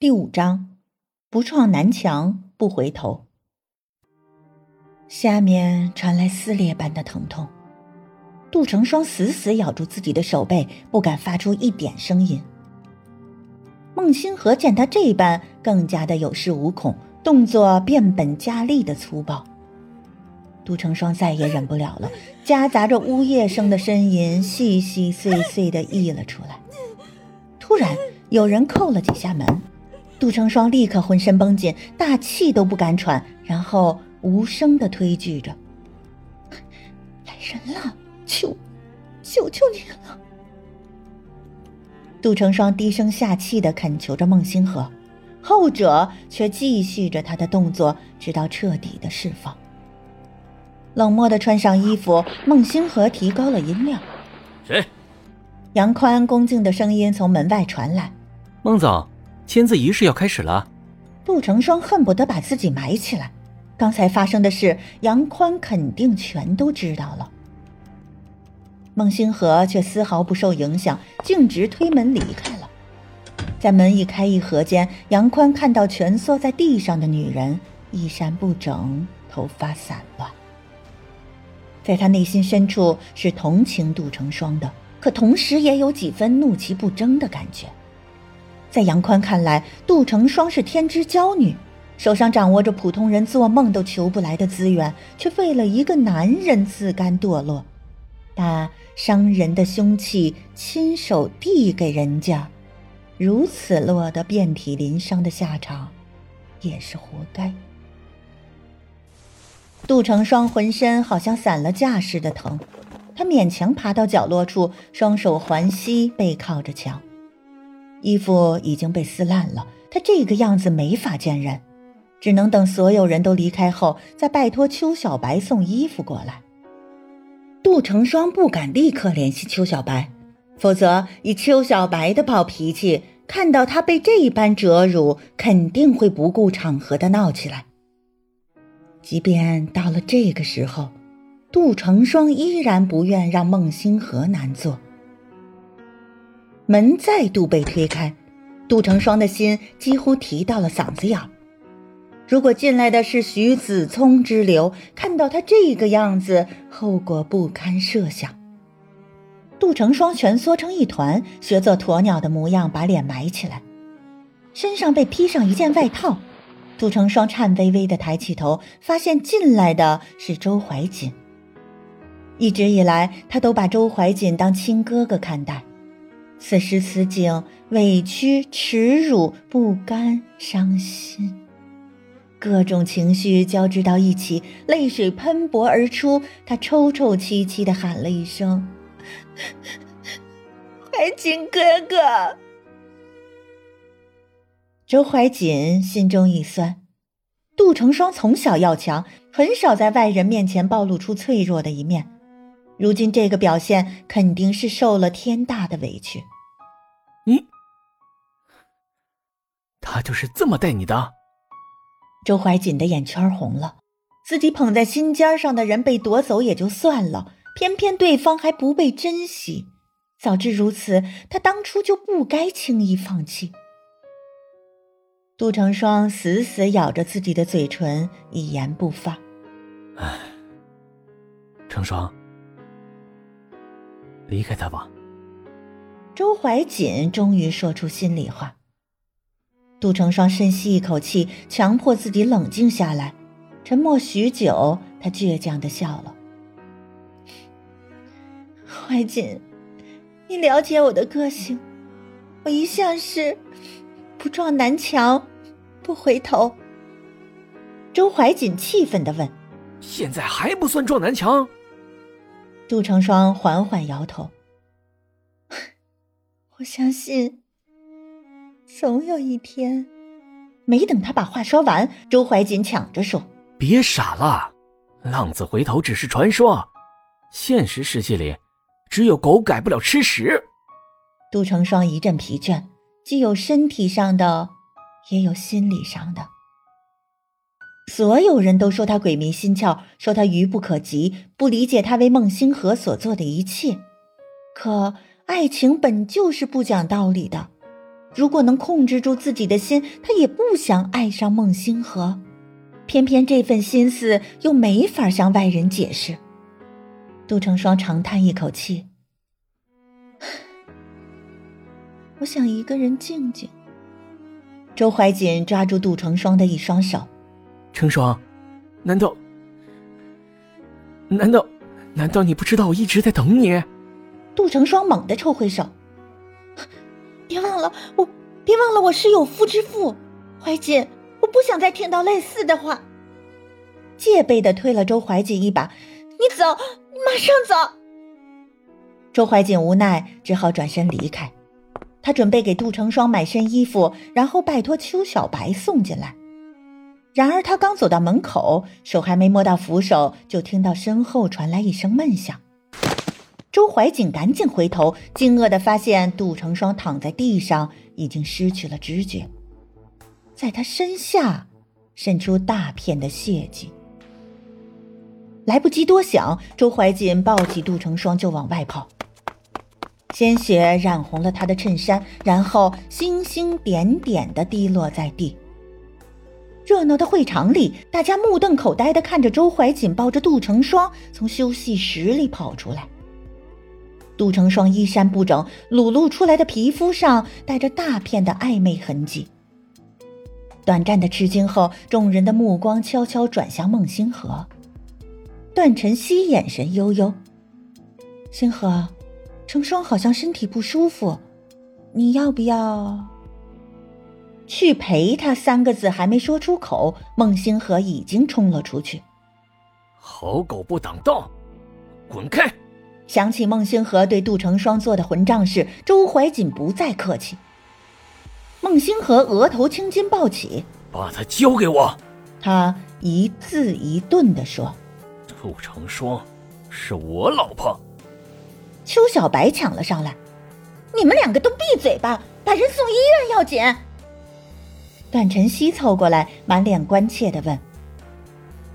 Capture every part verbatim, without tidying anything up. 第五章，不撞南墙不回头。下面传来撕裂般的疼痛，杜成双死死咬住自己的手背，不敢发出一点声音。孟星河见他这般，更加的有恃无恐，动作变本加厉的粗暴。杜成双再也忍不了了，夹杂着呜咽声的呻吟细细碎碎地溢了出来。突然有人扣了几下门，杜成双立刻浑身绷紧，大气都不敢喘，然后无声地推拒着。来人了，求求求你了。杜成双低声下气地恳求着孟星河，后者却继续着他的动作，直到彻底的释放。冷漠地穿上衣服，孟星河提高了音量。谁？杨宽恭敬的声音从门外传来。孟总，签字仪式要开始了。杜成双恨不得把自己埋起来，刚才发生的事杨宽肯定全都知道了。孟星河却丝毫不受影响，径直推门离开了。在门一开一合间，杨宽看到蜷缩在地上的女人，衣衫不整，头发散乱。在他内心深处是同情杜成双的，可同时也有几分怒其不争的感觉。在杨宽看来，杜成双是天之娇女，手上掌握着普通人做梦都求不来的资源，却为了一个男人自甘堕落。把伤人的凶器亲手递给人家，如此落得遍体鳞伤的下场，也是活该。杜成双浑身好像散了架似的疼，他勉强爬到角落处，双手环膝，背靠着墙。衣服已经被撕烂了，他这个样子没法见人，只能等所有人都离开后，再拜托邱小白送衣服过来。杜成双不敢立刻联系邱小白，否则以邱小白的暴脾气，看到他被这般折辱，肯定会不顾场合的闹起来。即便到了这个时候，杜成双依然不愿让孟星河难做。门再度被推开，杜成双的心几乎提到了嗓子眼。如果进来的是徐子聪之流，看到他这个样子，后果不堪设想。杜成双蜷缩成一团，学做鸵鸟的模样，把脸埋起来，身上被披上一件外套。杜成双颤巍巍地抬起头，发现进来的是周怀瑾。一直以来，他都把周怀瑾当亲哥哥看待，此时此景，委屈、耻辱、不甘、伤心，各种情绪交织到一起，泪水喷薄而出。他抽抽泣泣地喊了一声：“怀瑾哥哥！”周怀瑾心中一酸，杜成双从小要强，很少在外人面前暴露出脆弱的一面。如今这个表现肯定是受了天大的委屈。你，他就是这么待你的？周怀瑾的眼圈红了，自己捧在心尖上的人被夺走也就算了，偏偏对方还不被珍惜。早知如此，他当初就不该轻易放弃。杜成双死死咬着自己的嘴唇，一言不发。唉，成双，离开他吧。周怀瑾终于说出心里话。杜成双深吸一口气，强迫自己冷静下来。沉默许久，他倔强地笑了。怀瑾，你了解我的个性，我一向是不撞南墙不回头。周怀瑾气愤地问：“现在还不算撞南墙？”杜成双缓缓摇头：“我相信，总有一天。”没等他把话说完，周怀瑾抢着说：“别傻了，浪子回头只是传说，现实世界里，只有狗改不了吃屎。”杜成双一阵疲倦，既有身体上的，也有心理上的。所有人都说他鬼迷心窍，说他愚不可及，不理解他为孟星河所做的一切。可爱情本就是不讲道理的，如果能控制住自己的心，他也不想爱上孟星河。偏偏这份心思又没法向外人解释。杜成双长叹一口气，我想一个人静静。周怀瑾抓住杜成双的一双手，成双，难道难道难道你不知道我一直在等你？杜成双猛地抽回手，别忘了我别忘了我是有夫之妇，怀瑾，我不想再听到类似的话。戒备地推了周怀瑾一把，你走，你马上走。周怀瑾无奈，只好转身离开。他准备给杜成双买身衣服，然后拜托邱小白送进来。然而他刚走到门口，手还没摸到扶手，就听到身后传来一声闷响。周怀瑾赶紧回头，惊愕地发现杜成双躺在地上，已经失去了知觉，在他身下渗出大片的血迹。来不及多想，周怀瑾抱起杜成双就往外跑。鲜血染红了他的衬衫，然后星星点点地滴落在地。热闹的会场里，大家目瞪口呆地看着周怀瑾抱着杜成双从休息室里跑出来。杜成双衣衫不整，裸露出来的皮肤上带着大片的暧昧痕迹。短暂的吃惊后，众人的目光悄悄转向孟星河。段晨曦眼神悠悠，星河，成双好像身体不舒服，你要不要去陪他？三个字还没说出口，孟星河已经冲了出去。好狗不挡道，滚开！想起孟星河对杜成双做的混账事，周怀瑾不再客气。孟星河额头青筋暴起，把他交给我！他一字一顿地说：“杜成双是我老婆。”邱小白抢了上来：“你们两个都闭嘴吧，把人送医院要紧。”段晨曦凑过来，满脸关切地问：“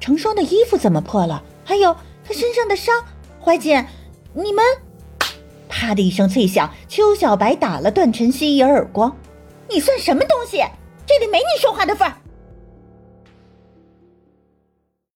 成双的衣服怎么破了？还有他身上的伤，怀瑾。”你们啪的一声脆响，邱小白打了段晨曦一耳光。你算什么东西？这里没你说话的份儿。